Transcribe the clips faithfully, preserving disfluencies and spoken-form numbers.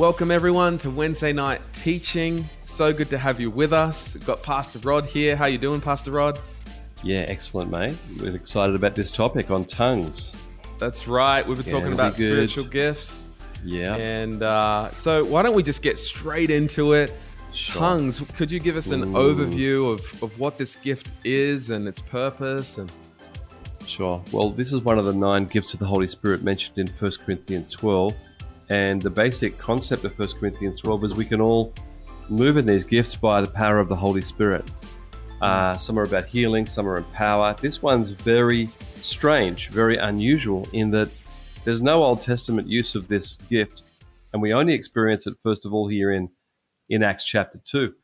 Welcome everyone to Wednesday night teaching. So good to have you with us. We've got Pastor Rod here. How you doing, Pastor Rod? Yeah, excellent, mate. We're excited about this topic on tongues. That's right. We've been yeah, talking about spiritual gifts. Yeah. And uh, so why don't we just get straight into it? Sure. Tongues. Could you give us an Ooh. overview of, of what this gift is and its purpose? And Sure. Well, this is one of the nine gifts of the Holy Spirit mentioned in First Corinthians twelve. And the basic concept of First Corinthians twelve is we can all move in these gifts by the power of the Holy Spirit. Uh, some are about healing, some are in power. This one's very strange, very unusual in that there's no Old Testament use of this gift. And we only experience it, first of all, here in, in Acts chapter two.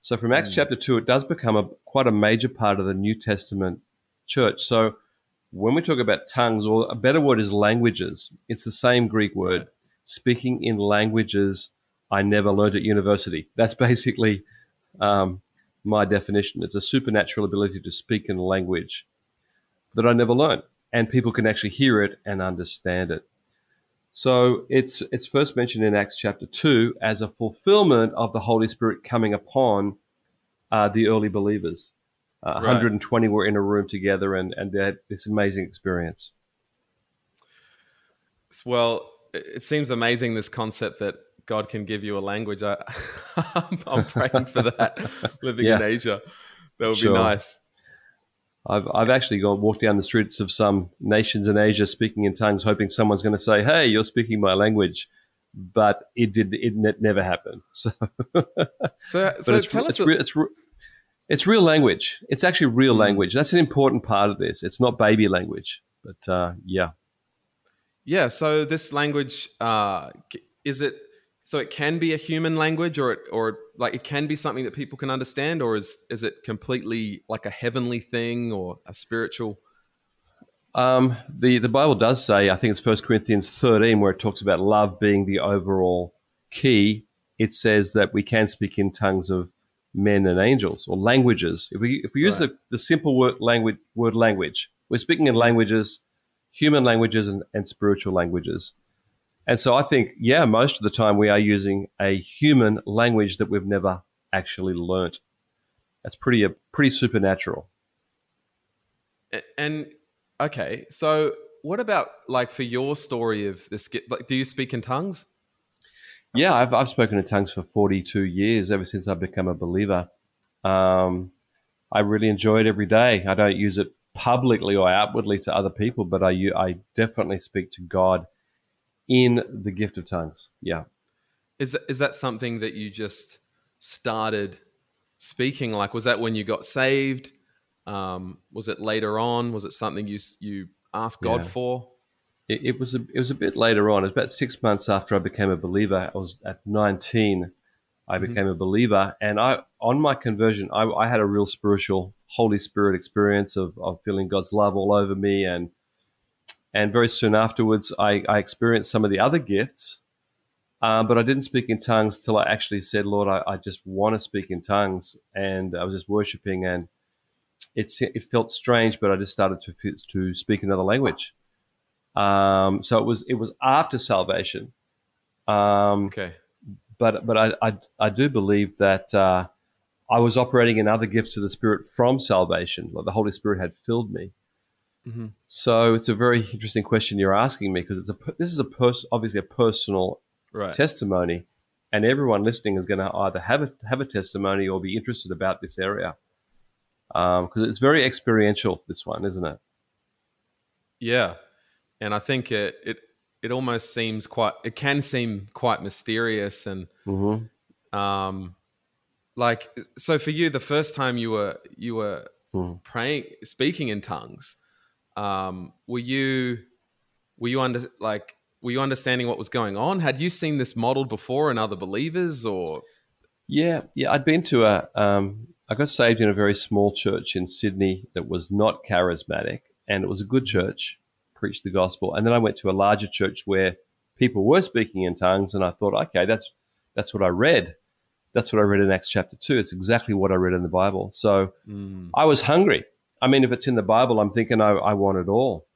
So from Acts mm. chapter two, it does become a, quite a major part of the New Testament church. So when we talk about tongues, or a better word is languages, it's the same Greek word. Speaking in languages I never learned at university. That's basically um, my definition. It's a supernatural ability to speak in language that I never learned, and people can actually hear it and understand it. So it's it's first mentioned in Acts chapter two as a fulfillment of the Holy Spirit coming upon uh, the early believers. Uh, right. one hundred twenty were in a room together, and, and they had this amazing experience. Well, it seems amazing, this concept that God can give you a language. I, I'm praying for that, living yeah. in Asia. That would sure. be nice. I've I've actually gone walked down the streets of some nations in Asia speaking in tongues, hoping someone's going to say, "Hey, you're speaking my language," but it did. It ne never happened. So, so, so it's, tell it's, us it's, it's, it's real language. It's actually real mm. language. That's an important part of this. It's not baby language, but uh, yeah. Yeah, so this language, uh, is it, so it can be a human language, or it, or like it can be something that people can understand, or is, is it completely like a heavenly thing or a spiritual? Um, the, the Bible does say, I think it's First Corinthians thirteen, where it talks about love being the overall key. It says that we can speak in tongues of men and angels, or languages. If we, if we use right. the, the simple word language, word language, we're speaking in languages, human languages and, and spiritual languages. And so I think, yeah, most of the time we are using a human language that we've never actually learnt. That's pretty uh, pretty supernatural. And, and, okay, so what about, like, for your story of this, like, do you speak in tongues? Yeah, I've, I've spoken in tongues for forty-two years, ever since I've become a believer. Um, I really enjoy it every day. I don't use it publicly or outwardly to other people, but I, I definitely speak to God in the gift of tongues. Yeah. Is that, is that something that you just started speaking? Like, was that when you got saved? Um, was it later on? Was it something you, you asked God yeah. for? It, it was a, it was a bit later on. It was about six months after I became a believer. I was at nineteen. I became mm-hmm. a believer, and I, on my conversion, I, I had a real spiritual Holy Spirit experience of, of feeling God's love all over me. And, and very soon afterwards, I, I experienced some of the other gifts, uh, but I didn't speak in tongues till I actually said, Lord, I, I just want to speak in tongues. And I was just worshiping, and it's, it felt strange, but I just started to, to speak another language. Um, so it was, it was after salvation. Um, okay. But but I, I, I do believe that uh, I was operating in other gifts of the Spirit from salvation. Like the Holy Spirit had filled me. Mm-hmm. So it's a very interesting question you're asking me, because it's a this is a pers obviously a personal right. testimony, and everyone listening is going to either have a have a testimony or be interested about this area, because um, it's very experiential. This one, isn't it? Yeah, and I think it. it It almost seems quite, it can seem quite mysterious. And mm-hmm. um, like, so for you, the first time you were, you were mm. praying, speaking in tongues, um, were you, were you under, like, were you understanding what was going on? Had you seen this modeled before in other believers, or? Yeah. Yeah. I'd been to a, um, I got saved in a very small church in Sydney that was not charismatic, and it was a good church. Preach the gospel. And then I went to a larger church where people were speaking in tongues, and I thought, okay, that's that's what I read. That's what I read in Acts chapter two. It's exactly what I read in the Bible. So mm. I was hungry. I mean, if it's in the Bible, I'm thinking I, I want it all.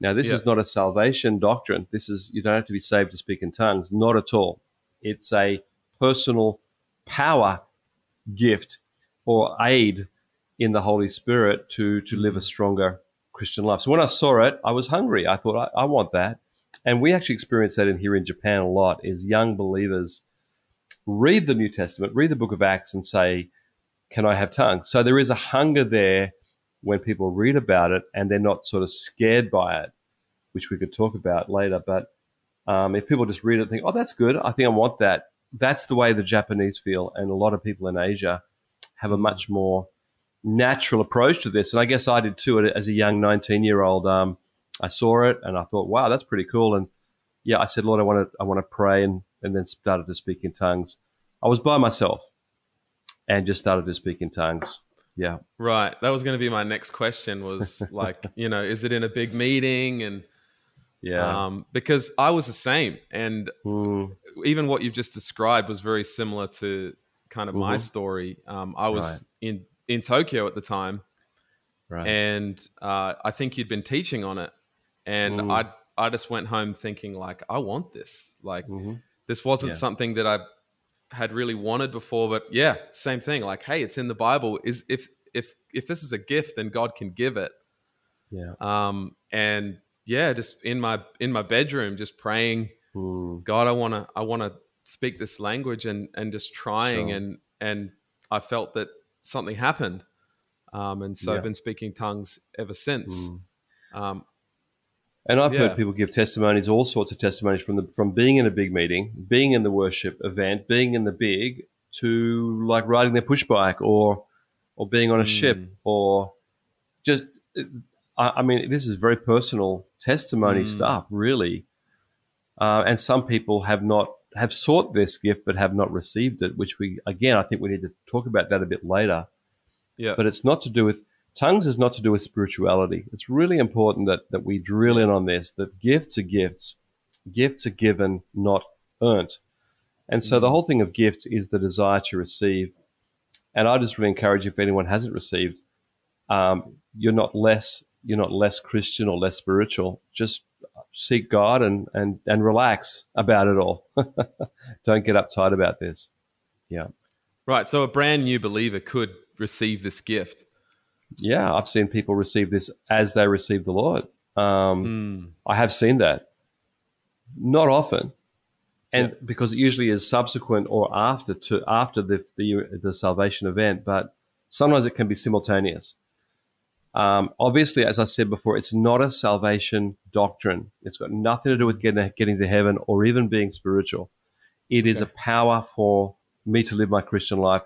Now, this yeah. is not a salvation doctrine. This is, you don't have to be saved to speak in tongues, not at all. It's a personal power gift or aid in the Holy Spirit to, to live a stronger Christian life. So when I saw it, I was hungry. I thought, I, I want that. And we actually experience that in here in Japan a lot, is young believers read the New Testament, read the book of Acts and say, can I have tongues? So there is a hunger there when people read about it and they're not sort of scared by it, which we could talk about later. But um, if people just read it and think, oh, that's good, I think I want that. That's the way the Japanese feel. And a lot of people in Asia have a much more natural approach to this. And I guess I did too as a young nineteen-year-old. Um, I saw it and I thought, wow, that's pretty cool. And yeah, I said, Lord, I want to I want to pray, and, and then started to speak in tongues. I was by myself and just started to speak in tongues. Yeah. Right. That was going to be my next question was like, you know, is it in a big meeting? And yeah, um, because I was the same. And Ooh. even what you've just described was very similar to kind of Ooh. my story. Um, I was right. in, in Tokyo at the time. Right. And uh, I think you'd been teaching on it. And Ooh. I I just went home thinking like, I want this. Like mm-hmm. this wasn't yeah. something that I had really wanted before, but yeah, same thing. Like, hey, it's in the Bible. Is if if if this is a gift, then God can give it. Yeah. Um. And yeah, just in my in my bedroom, just praying, Ooh. God, I wanna I wanna speak this language, and and just trying, sure. and and I felt that something happened. Um. And so yeah. I've been speaking tongues ever since. Ooh. Um. And I've yeah. heard people give testimonies, all sorts of testimonies from the from being in a big meeting, being in the worship event, being in the big, to like riding their push bike or or being on a mm. ship, or just, I, I mean, this is very personal testimony mm. stuff, really. Uh, and some people have not, have sought this gift but have not received it, which we, again, I think we need to talk about that a bit later. Yeah. But it's not to do with, tongues is not to do with spirituality. It's really important that, that we drill in on this, that gifts are gifts. Gifts are given, not earned. And so the whole thing of gifts is the desire to receive. And I just really encourage you, if anyone hasn't received, um, you're not less you're not less Christian or less spiritual. Just seek God and and, and relax about it all. Don't get uptight about this. Yeah. Right. So a brand new believer could receive this gift. Yeah, I've seen people receive this as they receive the Lord. Um, mm. I have seen that. Not often, and yeah. because it usually is subsequent or after to after the the, the salvation event, but sometimes it can be simultaneous. Um, obviously, as I said before, it's not a salvation doctrine. It's got nothing to do with getting, getting to heaven or even being spiritual. It okay. is a power for me to live my Christian life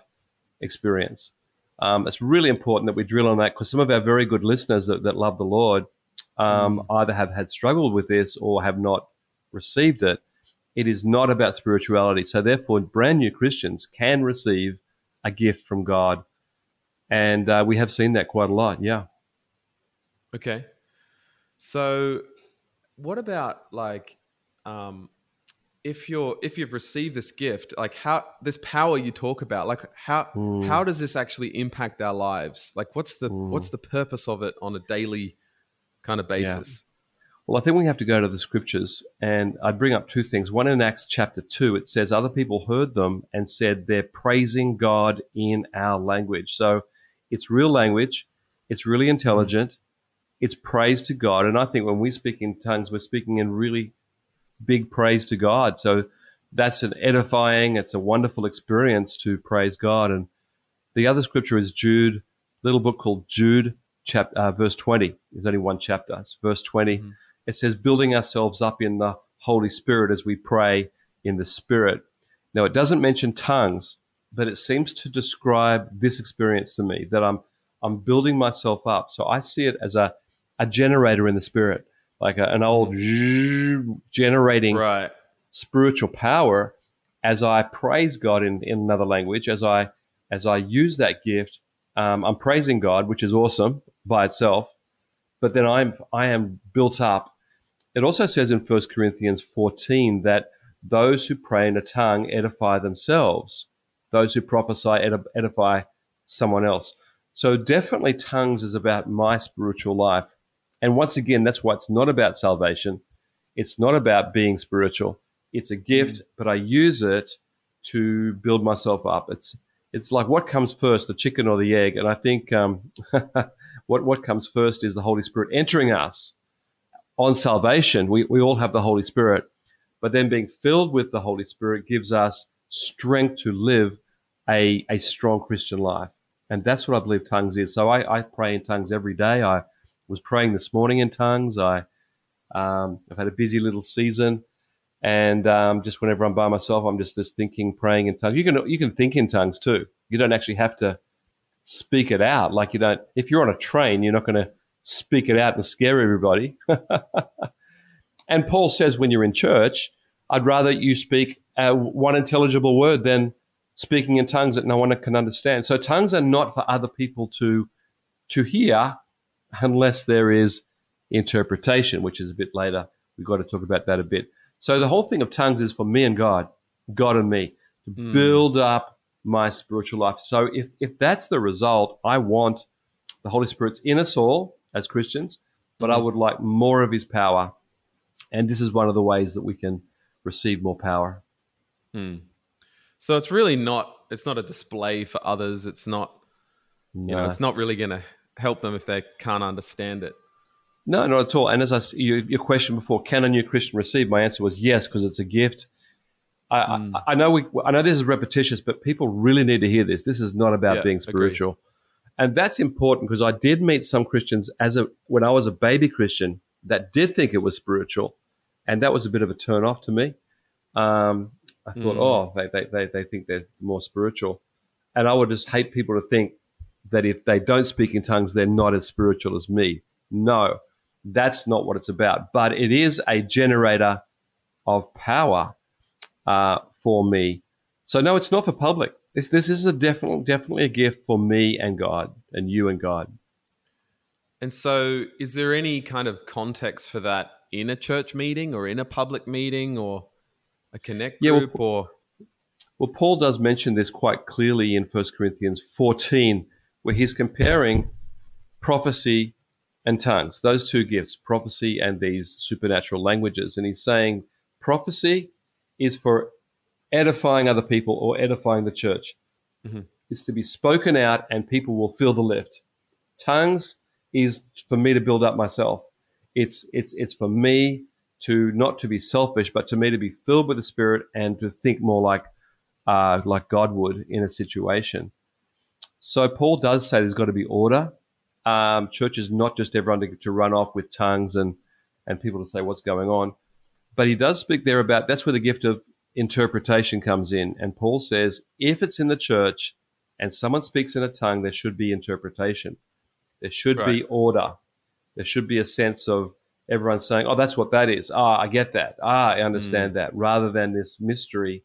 experience. Um, it's really important that we drill on that, because some of our very good listeners that, that love the Lord um, mm. either have had struggled with this or have not received it. It is not about spirituality. So therefore, brand new Christians can receive a gift from God. And uh, we have seen that quite a lot. Yeah. Okay. So what about like um, if you're if you've received this gift, like how this power you talk about, like how mm. how does this actually impact our lives? Like what's the mm. what's the purpose of it on a daily kind of basis? Yeah. Well, I think we have to go to the scriptures, and I bring up two things. One, in Acts chapter two, it says other people heard them and said they're praising God in our language. So it's real language, it's really intelligent, mm. it's praise to God. And I think when we speak in tongues, we're speaking in really big praise to God. So that's an edifying, it's a wonderful experience to praise God. And the other scripture is Jude, little book called Jude, chap, uh, verse twenty. There's only one chapter. It's verse twenty. Mm-hmm. It says, building ourselves up in the Holy Spirit as we pray in the Spirit. Now, it doesn't mention tongues, but it seems to describe this experience to me, that I'm I'm building myself up. So I see it as a, a generator in the Spirit. Like a, an old generating right. spiritual power as I praise God in, in another language, as I as I use that gift, um, I'm praising God, which is awesome by itself, but then I'm I am built up. It also says in First Corinthians fourteen that those who pray in a tongue edify themselves. Those who prophesy edify someone else. So definitely tongues is about my spiritual life. And once again, that's why it's not about salvation. It's not about being spiritual. It's a gift, but I use it to build myself up. It's it's like, what comes first, the chicken or the egg? And I think um, what what comes first is the Holy Spirit entering us on salvation. We we all have the Holy Spirit, but then being filled with the Holy Spirit gives us strength to live a a strong Christian life. And that's what I believe tongues is. So I, I pray in tongues every day. I was praying this morning in tongues. I um, I've had a busy little season. And um, just whenever I'm by myself, I'm just just thinking, praying in tongues. You can you can think in tongues too. You don't actually have to speak it out. Like you don't. If you're on a train, you're not going to speak it out and scare everybody. And Paul says, when you're in church, I'd rather you speak uh, one intelligible word than speaking in tongues that no one can understand. So tongues are not for other people to to hear, unless there is interpretation, which is a bit later. We've got to talk about that a bit. So the whole thing of tongues is for me and God, God and me, to mm. build up my spiritual life. So if, if that's the result, I want the Holy Spirit's in us all as Christians, but mm. I would like more of his power. And this is one of the ways that we can receive more power. Mm. So it's really not, it's not a display for others. It's not, no. you know, it's not really going to help them if they can't understand it. No, not at all. And as I, you, your question before, can a new Christian receive? My answer was yes, because it's a gift. I, mm. I, I know we, I know this is repetitious, but people really need to hear this. This is not about yeah, being spiritual, agreed. And that's important because I did meet some Christians as a when I was a baby Christian that did think it was spiritual, and that was a bit of a turn off to me. Um, I thought, mm. oh, they, they they they think they're more spiritual, and I would just hate people to think that if they don't speak in tongues, they're not as spiritual as me. No. That's not what it's about, but it is a generator of power uh, for me. So no, it's not for public. This this is a definitely definitely a gift for me and God and you and God. And so, is there any kind of context for that in a church meeting or in a public meeting or a connect group? Yeah, well, or well, Paul does mention this quite clearly in First Corinthians fourteen, where he's comparing prophecy and tongues, those two gifts, prophecy and these supernatural languages. And he's saying prophecy is for edifying other people or edifying the church. Mm-hmm. It's to be spoken out and people will feel the lift. Tongues is for me to build up myself. It's it's it's for me to not to be selfish, but to me to be filled with the Spirit and to think more like uh, like God would in a situation. So Paul does say there's got to be order. Um, churches, not just everyone to, to run off with tongues and, and people to say what's going on. But he does speak there about that's where the gift of interpretation comes in. And Paul says, if it's in the church and someone speaks in a tongue, there should be interpretation. There should right. be order. There should be a sense of everyone saying, oh, that's what that is. Ah, I get that. Ah, I understand mm. that. Rather than this mystery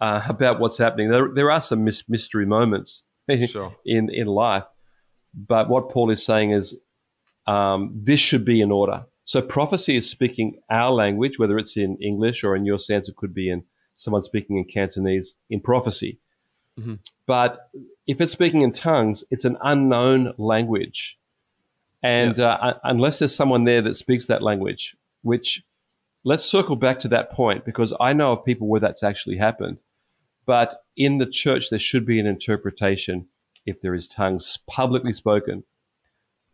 uh, about what's happening. There, there are some mis- mystery moments sure. in, in life. But what Paul is saying is um, this should be in order. So prophecy is speaking our language, whether it's in English or in your sense, it could be in someone speaking in Cantonese in prophecy. Mm-hmm. But if it's speaking in tongues, it's an unknown language. And yeah. uh, unless there's someone there that speaks that language, which let's circle back to that point because I know of people where that's actually happened. But in the church, there should be an interpretation if there is tongues publicly spoken.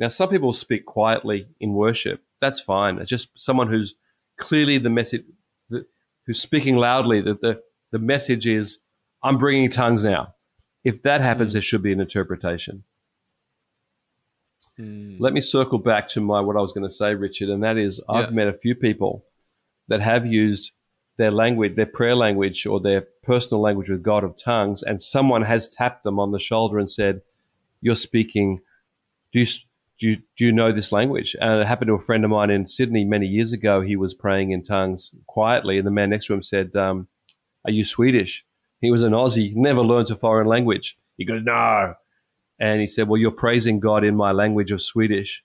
Now, some people speak quietly in worship. That's fine. It's just someone who's clearly the message, the, who's speaking loudly, that the, the message is, I'm bringing tongues now. If that happens, mm. there should be an interpretation. Mm. Let me circle back to my what I was going to say, Richard, and that is I've yeah. met a few people that have used their language, their prayer language or their personal language with God of tongues, and someone has tapped them on the shoulder and said, you're speaking, do you, do you, do you know this language? And it happened to a friend of mine in Sydney many years ago. He was praying in tongues quietly, and the man next to him said, um, are you Swedish? He was an Aussie, never learned a foreign language. He goes, no. And he said, well, you're praising God in my language of Swedish,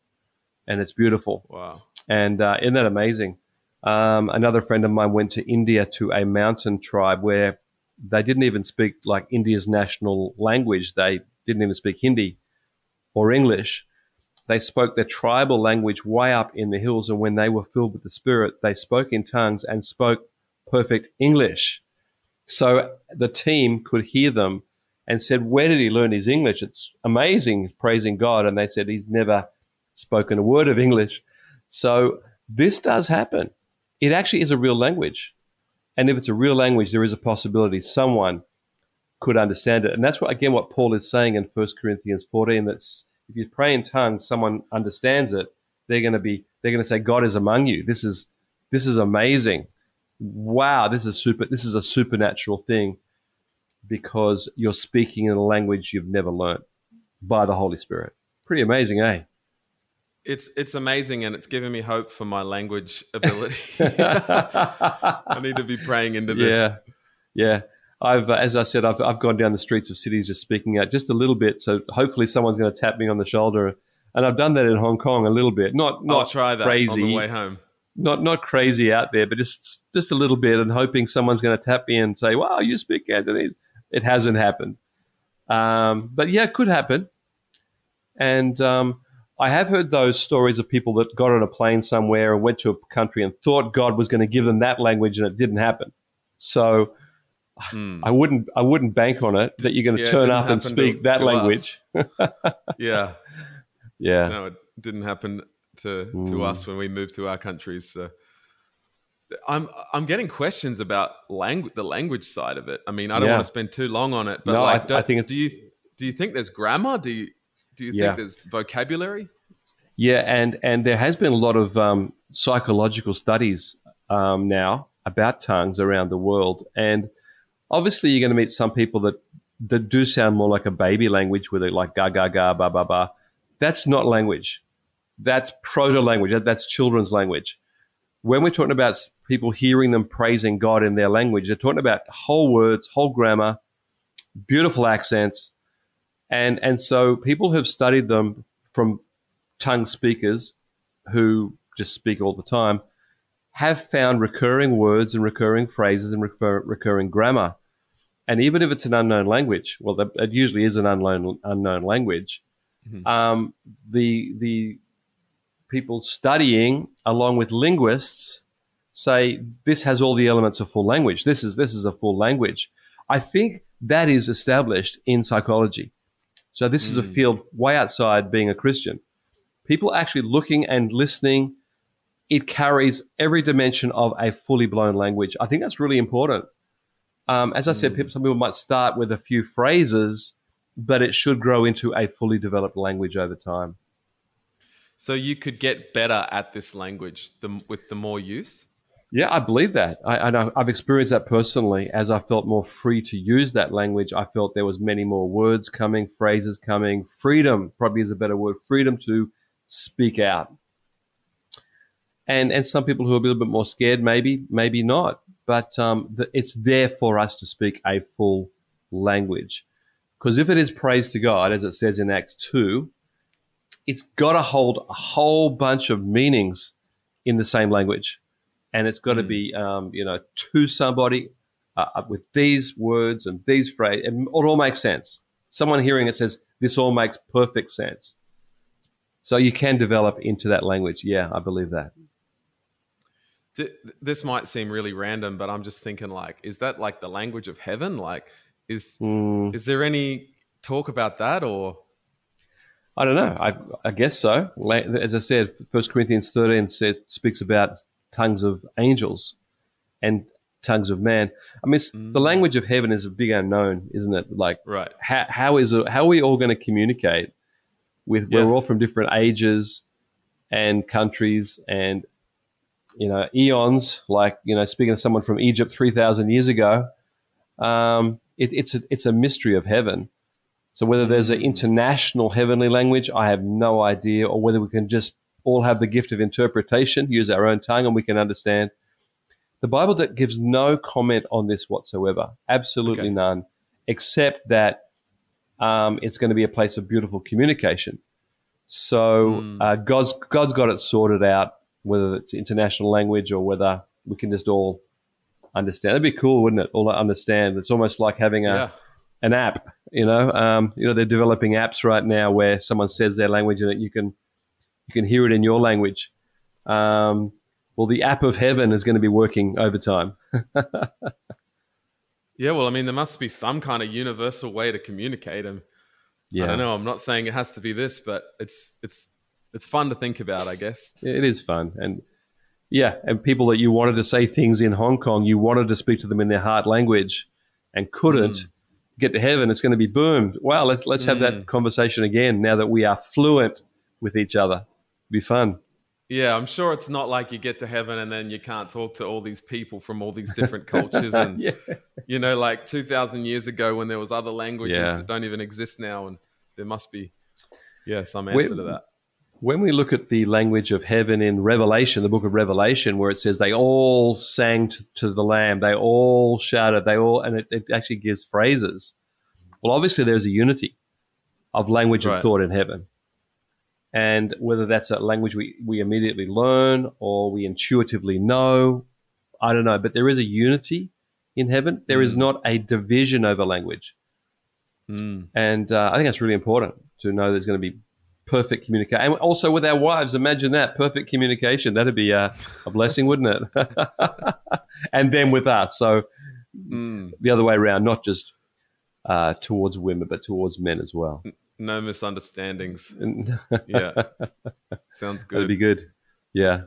and it's beautiful. Wow. And uh, isn't that amazing? Um, another friend of mine went to India to a mountain tribe where they didn't even speak like India's national language. They didn't even speak Hindi or English. They spoke their tribal language way up in the hills. And when they were filled with the Spirit, they spoke in tongues and spoke perfect English. So the team could hear them and said, where did he learn his English? It's amazing, praising God. And they said, he's never spoken a word of English. So this does happen. It actually is a real language. And if it's a real language, there is a possibility someone could understand it. And that's, what again, what Paul is saying in First Corinthians fourteen, that if you pray in tongues, someone understands it, they're going to be, they're going to say, God is among you. This is, this is amazing. Wow, this is super, this is a supernatural thing, because you're speaking in a language you've never learned by the Holy Spirit. Pretty amazing, eh? It's it's amazing, and it's given me hope for my language ability. I need to be praying into this. Yeah, yeah. I've uh, as I said, I've I've gone down the streets of cities just speaking out just a little bit. So hopefully someone's going to tap me on the shoulder, and I've done that in Hong Kong a little bit. Not not I'll try that crazy on the way home. Not not crazy out there, but just just a little bit, and hoping someone's going to tap me and say, "Wow, you speak Cantonese." It hasn't happened, um, but yeah, it could happen, and. Um, I have heard those stories of people that got on a plane somewhere and went to a country and thought God was going to give them that language, and it didn't happen. So mm. I wouldn't I wouldn't bank on it that you're going to yeah, turn up and speak to, that to language. yeah. Yeah. No, it didn't happen to to mm. us when we moved to our countries. So I'm I'm getting questions about language, the language side of it. I mean, I don't yeah. want to spend too long on it, but no, like, I, I think it's, do you do you think there's grammar? Do you Do you yeah. think there's vocabulary? Yeah, and, and there has been a lot of um, psychological studies um, now about tongues around the world. And obviously, you're going to meet some people that, that do sound more like a baby language, where they're like ga, ga, ga, ba, ba, ba. That's not language. That's proto-language. That, that's children's language. When we're talking about people hearing them praising God in their language, they're talking about whole words, whole grammar, beautiful accents. And and so people have studied them from tongue speakers who just speak all the time, have found recurring words and recurring phrases and refer, recurring grammar. And even if it's an unknown language, well, that, it usually is an unknown unknown language. Mm-hmm. Um, the the people studying along with linguists say this has all the elements of full language. This is this is a full language. I think that is established in psychology. So this is a field way outside being a Christian. People actually looking and listening, it carries every dimension of a fully blown language. I think that's really important. Um, as I said, people, some people might start with a few phrases, but it should grow into a fully developed language over time. So you could get better at this language the, with the more use? Yeah, I believe that. I, I know, I've experienced that personally. As I felt more free to use that language, I felt there was many more words coming, phrases coming. Freedom probably is a better word. Freedom to speak out. And and some people who are a little bit more scared, maybe, maybe not. But um, the, it's there for us to speak a full language. Because if it is praise to God, as it says in Acts two, it's got to hold a whole bunch of meanings in the same language. And it's got to be, um, you know, to somebody uh, with these words and these phrases. And it all makes sense. Someone hearing it says, this all makes perfect sense. So you can develop into that language. Yeah, I believe that. This might seem really random, but I'm just thinking, like, is that like the language of heaven? Like, is mm. is there any talk about that, or? I don't know. I, I guess so. As I said, First Corinthians thirteen said, speaks about tongues of angels and tongues of man. I mean, mm. the language of heaven is a big unknown, isn't it? Like, right. how, how is it, how are we all going to communicate with, yeah. we're all from different ages and countries and, you know, eons, like, you know, speaking to someone from Egypt three thousand years ago, um, it, it's, a, it's a mystery of heaven. So whether there's an international heavenly language, I have no idea, or whether we can just all have the gift of interpretation, use our own tongue, and we can understand. The Bible that gives no comment on this whatsoever, absolutely okay. none, except that um, it's going to be a place of beautiful communication. So mm. uh, God's God's got it sorted out, whether it's international language or whether we can just all understand. That'd be cool, wouldn't it? All understand. It's almost like having a yeah. an app. You know, um, you know, they're developing apps right now where someone says their language and you can. You can hear it in your language. Um, well, the app of heaven is going to be working overtime. Yeah, well, I mean, there must be some kind of universal way to communicate. And yeah. I don't know. I'm not saying it has to be this, but it's it's it's fun to think about, I guess. It is fun. And yeah, and people that you wanted to say things in Hong Kong, you wanted to speak to them in their heart language and couldn't mm. get to heaven. It's going to be boomed. Wow, let's let's mm. have that conversation again now that we are fluent with each other. It'll be fun. Yeah, I'm sure it's not like you get to heaven and then you can't talk to all these people from all these different cultures. And, yeah. you know, like two thousand years ago when there was other languages yeah. that don't even exist now. And there must be, yeah, some answer when, to that. When we look at the language of heaven in Revelation, the book of Revelation, where it says they all sang t- to the Lamb, they all shouted, they all, and it, it actually gives phrases. Well, obviously there's a unity of language right. and thought in heaven. And whether that's a language we, we immediately learn or we intuitively know, I don't know. But there is a unity in heaven. There mm. is not a division over language. Mm. And uh, I think that's really important to know there's going to be perfect communication. And also with our wives, imagine that, perfect communication. That would be a, a blessing, wouldn't it? And then with us. So mm. the other way around, not just uh, towards women, but towards men as well. No misunderstandings. Yeah. Sounds good. That'd be good. Yeah.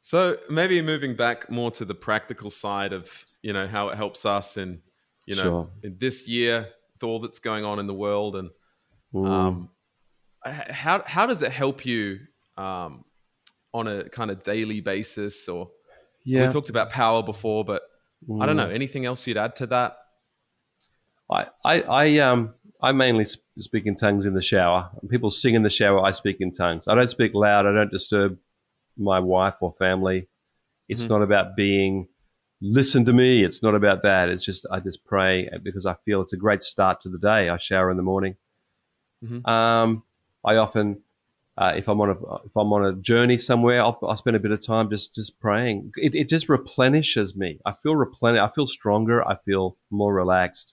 So maybe moving back more to the practical side of, you know, how it helps us in, you know, sure. in this year with all that's going on in the world. And Ooh. um, how how does it help you um, on a kind of daily basis? Or yeah. we talked about power before, but Ooh. I don't know, anything else you'd add to that? I, I, I, um, I mainly speak in tongues in the shower. When people sing in the shower, I speak in tongues. I don't speak loud. I don't disturb my wife or family. It's mm-hmm. not about being, listen to me. It's not about that. It's just, I just pray because I feel it's a great start to the day. I shower in the morning. Mm-hmm. Um, I often, uh, if I'm on a, if I'm on a journey somewhere, I'll, I'll spend a bit of time just, just praying. It, it just replenishes me. I feel replenished. I feel stronger. I feel more relaxed.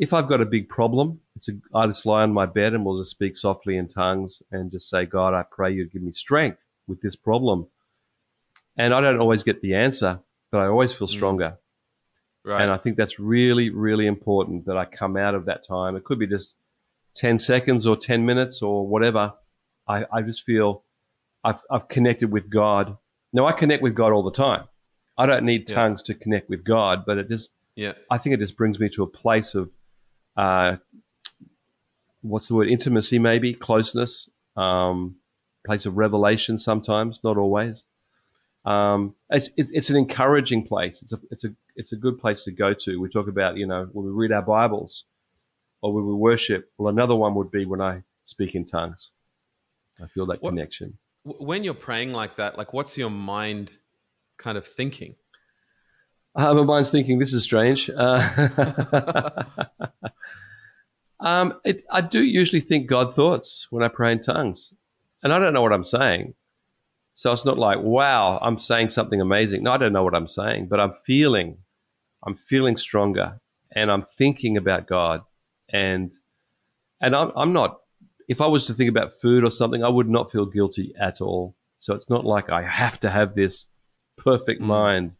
If I've got a big problem, it's a, I just lie on my bed and we'll just speak softly in tongues and just say, God, I pray you give me strength with this problem. And I don't always get the answer, but I always feel stronger. Right. And I think that's really, really important that I come out of that time. It could be just ten seconds or ten minutes or whatever. I, I just feel I've, I've connected with God. Now, I connect with God all the time. I don't need tongues yeah. to connect with God, but it just, yeah. I think it just brings me to a place of, Uh, what's the word? Intimacy, maybe, closeness, um, place of revelation sometimes, not always. Um, it's, it's, it's an encouraging place. It's a, it's a, it's a good place to go to. We talk about, you know, when we read our Bibles or when we worship. Well, another one would be when I speak in tongues. I feel that what, connection. When you're praying like that, like what's your mind kind of thinking? Uh, my mind's thinking, this is strange. Uh, um, it, I do usually think God thoughts when I pray in tongues. And I don't know what I'm saying. So it's not like, wow, I'm saying something amazing. No, I don't know what I'm saying, but I'm feeling, I'm feeling stronger and I'm thinking about God. And and I'm, I'm not, if I was to think about food or something, I would not feel guilty at all. So it's not like I have to have this perfect mm. mind.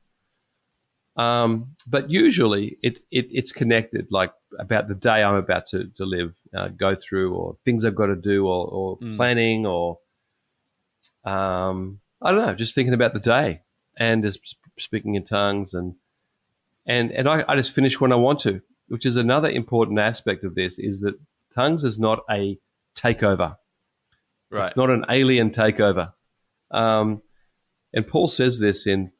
Um, but usually it, it it's connected, like about the day I'm about to, to live, uh, go through, or things I've got to do, or, or mm. planning, or um, I don't know, just thinking about the day and just speaking in tongues, and and and I, I just finish when I want to, which is another important aspect of this, is that tongues is not a takeover. Right. It's not an alien takeover. Um, and Paul says this in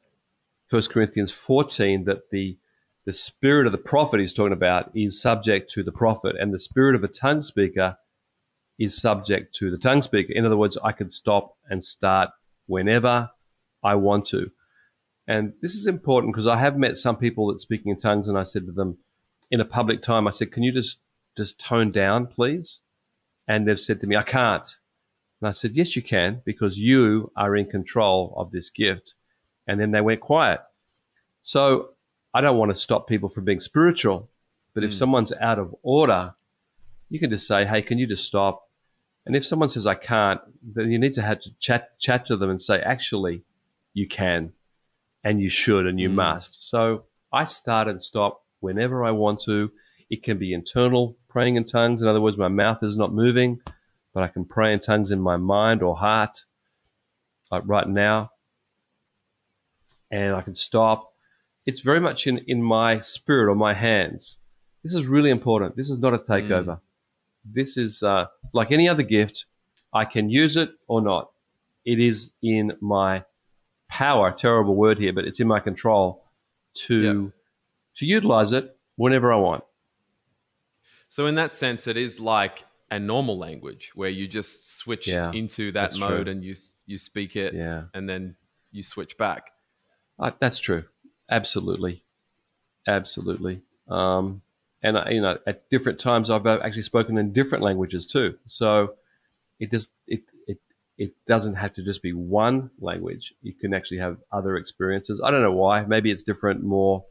First Corinthians fourteen, that the the spirit of the prophet he's talking about is subject to the prophet, and the spirit of a tongue speaker is subject to the tongue speaker. In other words, I can stop and start whenever I want to. And this is important because I have met some people that speaking in tongues, and I said to them in a public time, I said, can you just, just tone down, please? And they've said to me, I can't. And I said, yes, you can, because you are in control of this gift. And then they went quiet. So I don't want to stop people from being spiritual, but if mm. someone's out of order, you can just say, hey, can you just stop? And if someone says, I can't, then you need to have to chat, chat to them and say, actually, you can and you should and you mm. must. So I start and stop whenever I want to. It can be internal, praying in tongues. In other words, my mouth is not moving, but I can pray in tongues in my mind or heart, like right now, and I can stop. It's very much in, in my spirit or my hands. This is really important. This is not a takeover. Mm. This is uh, like any other gift. I can use it or not. It is in my power, terrible word here, but it's in my control to yep. to utilize it whenever I want. So in that sense, it is like a normal language where you just switch yeah, into that mode true. and you you speak it yeah. and then you switch back. Uh, that's true. Absolutely. Absolutely. Um, and, I, you know, at different times I've actually spoken in different languages too. So it just, it, it, it doesn't have to just be one language. You can actually have other experiences. I don't know why. Maybe it's different, more,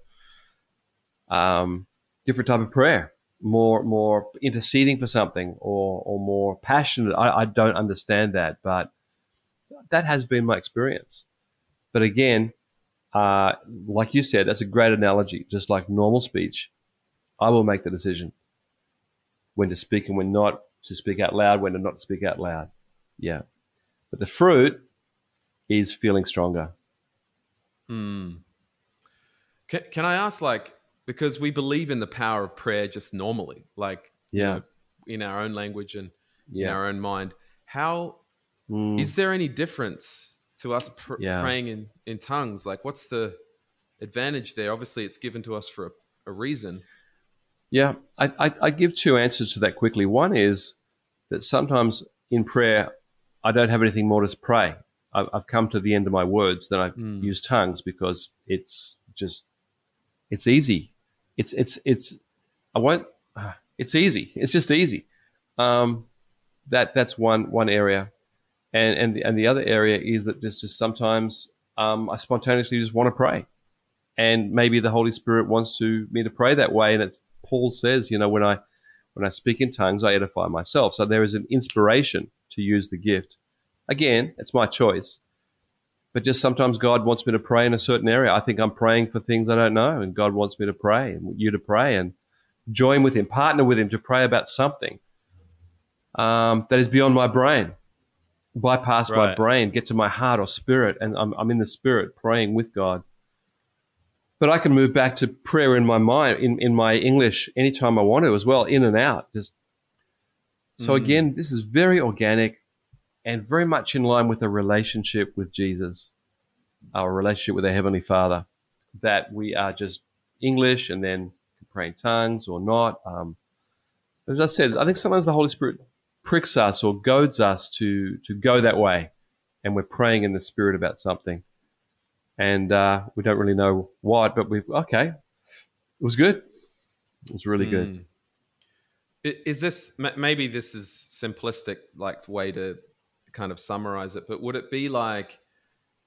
um, different type of prayer, more, more interceding for something or, or more passionate. I, I don't understand that, but that has been my experience. But again, Uh, like you said, that's a great analogy. Just like normal speech, I will make the decision when to speak and when not to speak out loud, when to not speak out loud. Yeah. But the fruit is feeling stronger. Mm. Can, can I ask, like, because we believe in the power of prayer just normally, like, yeah, you know, in our own language and yeah. in our own mind, how mm. is there any difference to us pr yeah. praying in, in tongues? Like, what's the advantage there? Obviously, it's given to us for a, a reason. Yeah, I, I, I give two answers to that quickly. One is that sometimes in prayer, I don't have anything more to pray. I've, I've come to the end of my words, then I mm. use tongues because it's just, it's easy. It's, it's, it's, I won't, it's easy. It's just easy. Um, that, that's one, one area. And and the, and the other area is that there's just sometimes um, I spontaneously just want to pray, and maybe the Holy Spirit wants to me to pray that way. And it's Paul says, you know, when I when I speak in tongues, I edify myself. So there is an inspiration to use the gift. Again, it's my choice, but just sometimes God wants me to pray in a certain area. I think I'm praying for things I don't know, and God wants me to pray and you to pray and join with Him, partner with Him to pray about something um, that is beyond my brain. Bypass right. my brain, get to my heart or spirit, and I'm, I'm in the spirit praying with God. But I can move back to prayer in my mind, in, in my English, anytime I want to as well, in and out. Just So mm. again, this is very organic and very much in line with a relationship with Jesus, our relationship with our Heavenly Father, that we are just English and then pray in tongues or not. Um, as I said, I think sometimes the Holy Spirit pricks us or goads us to to go that way, and we're praying in the spirit about something, and uh, we don't really know what, but we okay. It was good. It was really mm. good. Is this maybe this is simplistic, like way to kind of summarize it? But would it be like,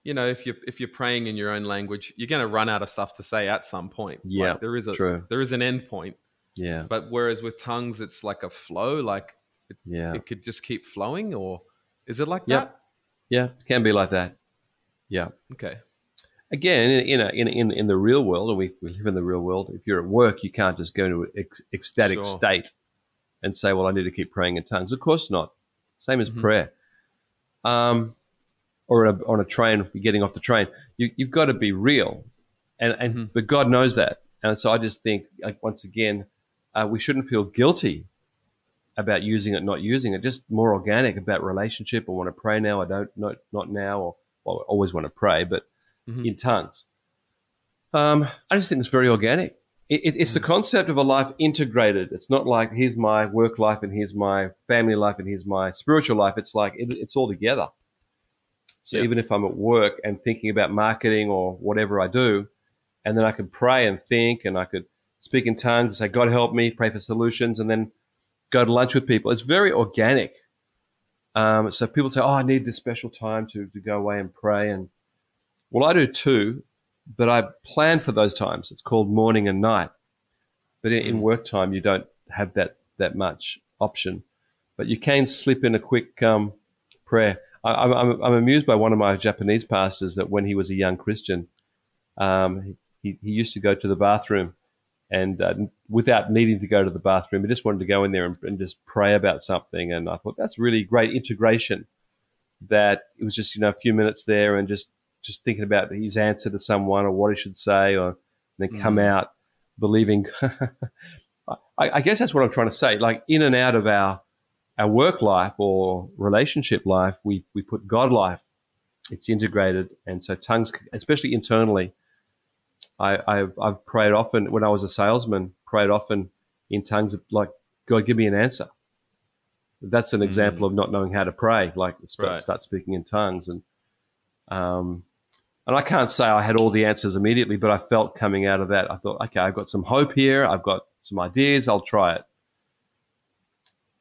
you know, if you if you're praying in your own language, you're going to run out of stuff to say at some point. Yeah, like there is a true. there is an end point. Yeah, but whereas with tongues, it's like a flow, like. It, yeah. it could just keep flowing, or is it like yep. that? Yeah, it can be like that. Yeah. Okay. Again, in a, in in in the real world, and we, we live in the real world, if you're at work, you can't just go into an ec ecstatic sure. state and say, well, I need to keep praying in tongues. Of course not. Same as mm-hmm. prayer. Um, Or a, on a train, getting off the train. You, you've got to be real, and, and mm-hmm. but God knows that. And so I just think, like, once again, uh, we shouldn't feel guilty about using it, not using it, just more organic about relationship. I want to pray now. I don't, not, not now, or well, I always want to pray, but mm-hmm. in tongues. Um, I just think it's very organic. It, it, it's mm-hmm. the concept of a life integrated. It's not like here's my work life and here's my family life and here's my spiritual life. It's like it, it's all together. So yeah. even if I'm at work and thinking about marketing or whatever I do, and then I could pray and think, and I could speak in tongues and say, God help me, pray for solutions, and then go to lunch with people. It's very organic. Um, so people say, oh, I need this special time to, to go away and pray. And well, I do too, but I plan for those times. It's called morning and night. But in, in work time, you don't have that, that much option. But you can slip in a quick um, prayer. I'm, I'm, I'm amused by one of my Japanese pastors that when he was a young Christian, um, he, he used to go to the bathroom and uh, without needing to go to the bathroom, he just wanted to go in there and, and just pray about something. And I thought that's really great integration, that it was just, you know, a few minutes there and just, just thinking about his answer to someone or what he should say, or then come mm. out believing. I, I guess that's what I'm trying to say. Like in and out of our, our work life or relationship life, we, we put God life. It's integrated. And so tongues, especially internally, I, I've, I've prayed often when I was a salesman, prayed often in tongues, like, God, give me an answer. That's an example mm-hmm. of not knowing how to pray, like right. start speaking in tongues. And um, and I can't say I had all the answers immediately, but I felt coming out of that, I thought, okay, I've got some hope here. I've got some ideas. I'll try it.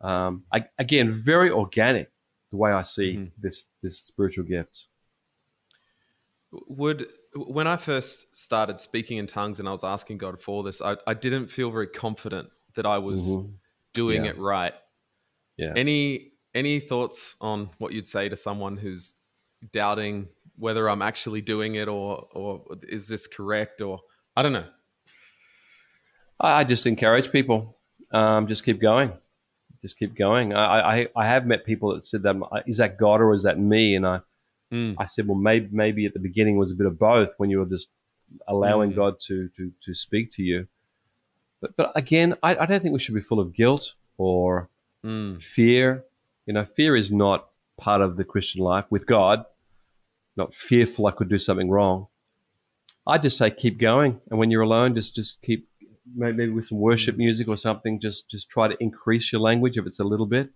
Um, I, again, very organic, the way I see mm. this this spiritual gift. Would when I first started speaking in tongues and I was asking God for this, I, I didn't feel very confident that I was mm-hmm. doing yeah. it right. Yeah. Any any thoughts on what you'd say to someone who's doubting whether I'm actually doing it, or or is this correct, or I don't know? I just encourage people, um, just keep going. Just keep going. I, I, I have met people that said, that, is that God or is that me? And I mm. I said, well, maybe maybe at the beginning was a bit of both, when you were just allowing mm. God to, to to speak to you. But but again, I, I don't think we should be full of guilt or mm. fear. You know, fear is not part of the Christian life with God. Not fearful I could do something wrong. I just say keep going. And when you're alone, just just keep, maybe with some worship music or something, just just try to increase your language if it's a little bit,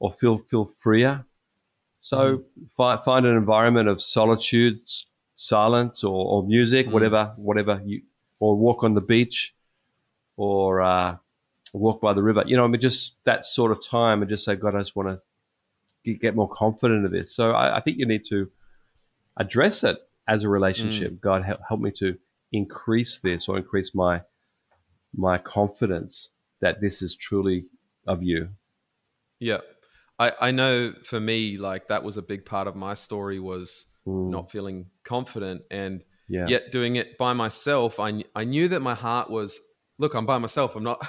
or feel feel freer. So mm. find find an environment of solitude, silence, or, or music, mm. whatever whatever you, or walk on the beach, or uh, walk by the river. You know, I mean, just that sort of time, and just say, God, I just want to get more confident of this. So I, I think you need to address it as a relationship. Mm. God, help, help me to increase this, or increase my my confidence that this is truly of you. Yeah. I, I know for me, like that was a big part of my story, was mm. not feeling confident, and yeah. yet doing it by myself. I, I knew that my heart was, look, I'm by myself. I'm not,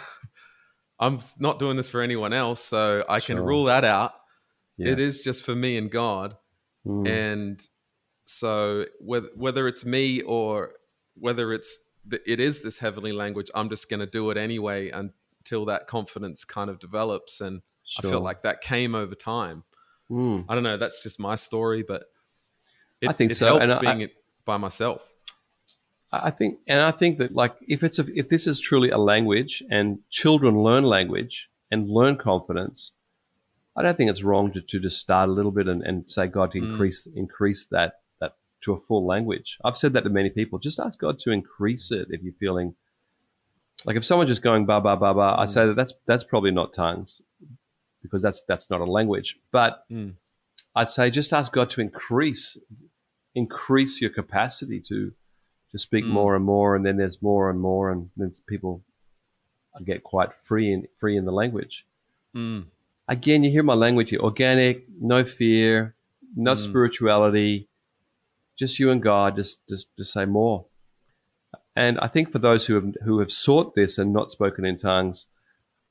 I'm not doing this for anyone else. So I sure. can rule that out. Yeah. It is just for me and God. Mm. And so whether, whether it's me or whether it's, it is this heavenly language, I'm just going to do it anyway until that confidence kind of develops. And sure. I feel like that came over time. Mm. I don't know. That's just my story, but it, I think it so. helped and being I, it by myself. I think, and I think that like, if it's, a, if this is truly a language, and children learn language and learn confidence, I don't think it's wrong to, to just start a little bit and, and say, God, to increase, mm. increase that. To a full language. I've said that to many people. Just ask God to increase it if you're feeling like, if someone's just going ba ba ba ba, mm. I say that that's that's probably not tongues, because that's that's not a language. But mm. I'd say just ask God to increase increase your capacity to to speak mm. more and more, and then there's more and more, and then people get quite free in free in the language. Mm. Again, you hear my language here: organic, no fear, not mm. spirituality. Just you and God, just, just just say more. And I think for those who have, who have sought this and not spoken in tongues,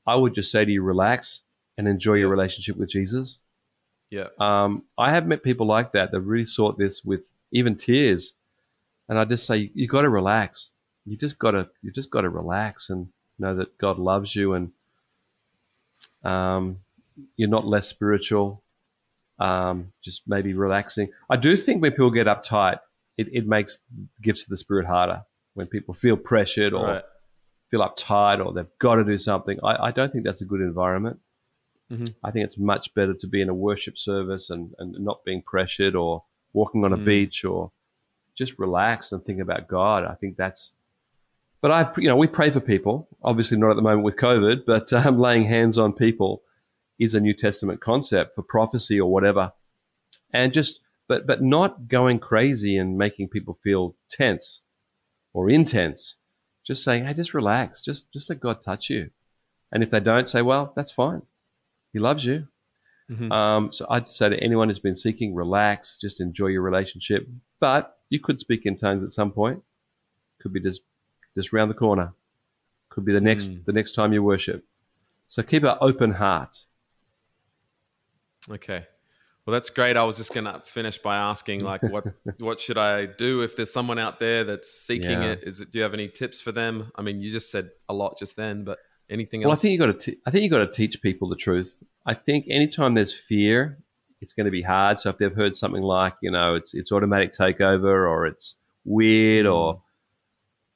I would just say to you, relax and enjoy yeah. your relationship with Jesus. Yeah. Um, I have met people like that that really sought this with even tears, and I just say you got to relax. You just got to you just got to relax and know that God loves you, and um, you're not less spiritual. Um, just maybe relaxing. I do think when people get uptight, it, it makes gifts of the Spirit harder. When people feel pressured or right. feel uptight, or they've got to do something, I, I don't think that's a good environment. Mm-hmm. I think it's much better to be in a worship service and, and not being pressured, or walking on a mm. beach, or just relaxed and think about God. I think that's, but I, you know, we pray for people, obviously not at the moment with COVID, but um, laying hands on people is a New Testament concept for prophecy or whatever. And just, but but not going crazy and making people feel tense or intense. Just saying, hey, just relax. Just just let God touch you. And if they don't, say, well, that's fine. He loves you. Mm-hmm. Um, so I'd say to anyone who's been seeking, relax, just enjoy your relationship. But you could speak in tongues at some point. Could be just just round the corner. Could be the next mm. the next time you worship. So keep an open heart. Okay. Well, that's great. I was just going to finish by asking, like, what what should I do if there's someone out there that's seeking yeah. it? Is it? Do you have any tips for them? I mean, you just said a lot just then, but anything well, else? Well, I think you got to. T- I think you got to teach people the truth. I think anytime there's fear, it's going to be hard. So if they've heard something like, you know, it's it's automatic takeover, or it's weird, or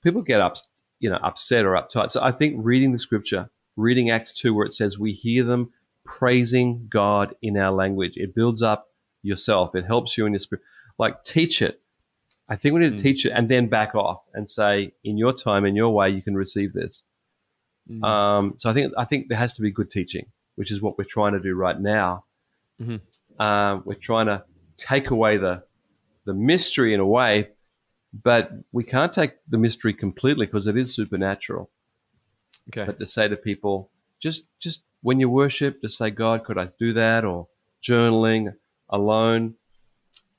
people get up, you know, upset or uptight. So I think reading the scripture, reading Acts two, where it says we hear them praising God in our language. It builds up yourself. It helps you in your spirit. Like, teach it. I think we need to mm. teach it and then back off and say, in your time, in your way, you can receive this. Mm. Um, so I think I think there has to be good teaching, which is what we're trying to do right now. Mm-hmm. Um, we're trying to take away the the mystery in a way, but we can't take the mystery completely because it is supernatural. Okay. But to say to people, just just when you worship, just say, God, could I do that? Or journaling alone.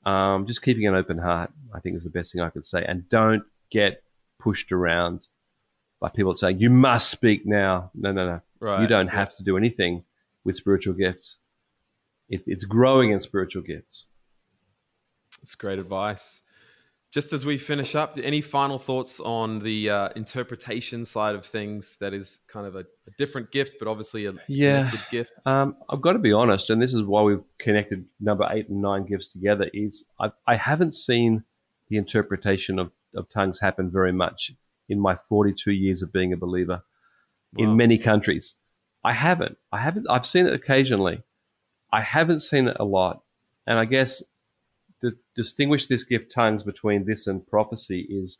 Um, just keeping an open heart, I think, is the best thing I could say. And don't get pushed around by people saying, you must speak now. No, no, no. Right. You don't yeah. have to do anything with spiritual gifts. It, it's growing in spiritual gifts. That's great advice. Just as we finish up, any final thoughts on the uh, interpretation side of things? That is kind of a, a different gift, but obviously a yeah. connected gift. Um, I've got to be honest, and this is why we've connected number eight and nine gifts together, is I've, I haven't seen the interpretation of, of tongues happen very much in my forty-two years of being a believer wow. in many countries. I haven't. I haven't. I've seen it occasionally. I haven't seen it a lot, and I guess to distinguish this gift, tongues, between this and prophecy is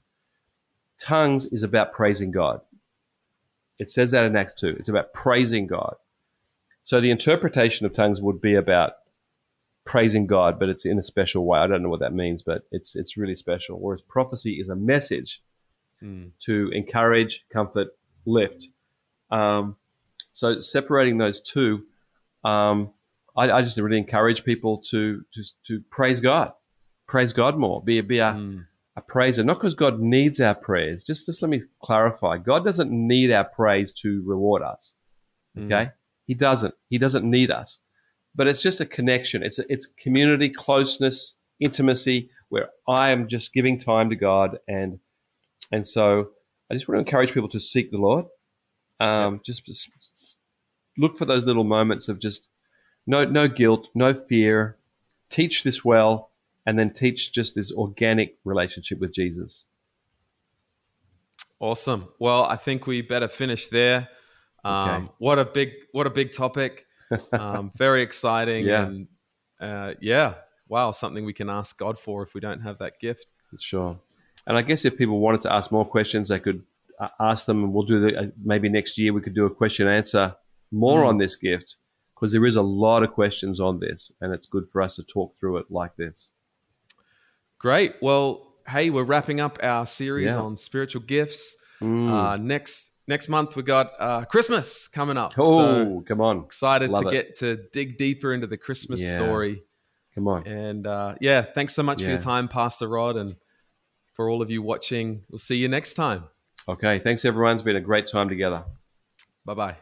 tongues is about praising God. It says that in Acts two. It's about praising God. So the interpretation of tongues would be about praising God, but it's in a special way. I don't know what that means, but it's it's really special. Whereas prophecy is a message mm. to encourage, comfort, lift. Um, so separating those two, um, I, I just really encourage people to, to to praise God, praise God more, be a, be a, mm. a praiser. Not because God needs our prayers. Just just let me clarify. God doesn't need our praise to reward us. Okay, mm. He doesn't. He doesn't need us. But it's just a connection. It's a, it's community, closeness, intimacy, where I am just giving time to God, and and so I just want to encourage people to seek the Lord. Um, yeah. just, just look for those little moments of just. No, no guilt, no fear. Teach this well, and then teach just this organic relationship with Jesus. Awesome. Well, I think we better finish there. Um, okay. What a big, what a big topic. Um, very exciting. yeah. And, uh, yeah. Wow. Something we can ask God for if we don't have that gift. Sure. And I guess if people wanted to ask more questions, they could uh, ask them, and we'll do the, uh, maybe next year we could do a question and answer more mm. on this gift. Because there is a lot of questions on this, and it's good for us to talk through it like this. Great. Well, hey, we're wrapping up our series yeah. on spiritual gifts. Mm. Uh, next next month, we got uh, Christmas coming up. Oh, so come on. Excited Love to it. get to dig deeper into the Christmas yeah. story. Come on. And uh, yeah, thanks so much yeah. for your time, Pastor Rod, and for all of you watching. We'll see you next time. Okay. Thanks, everyone. It's been a great time together. Bye-bye.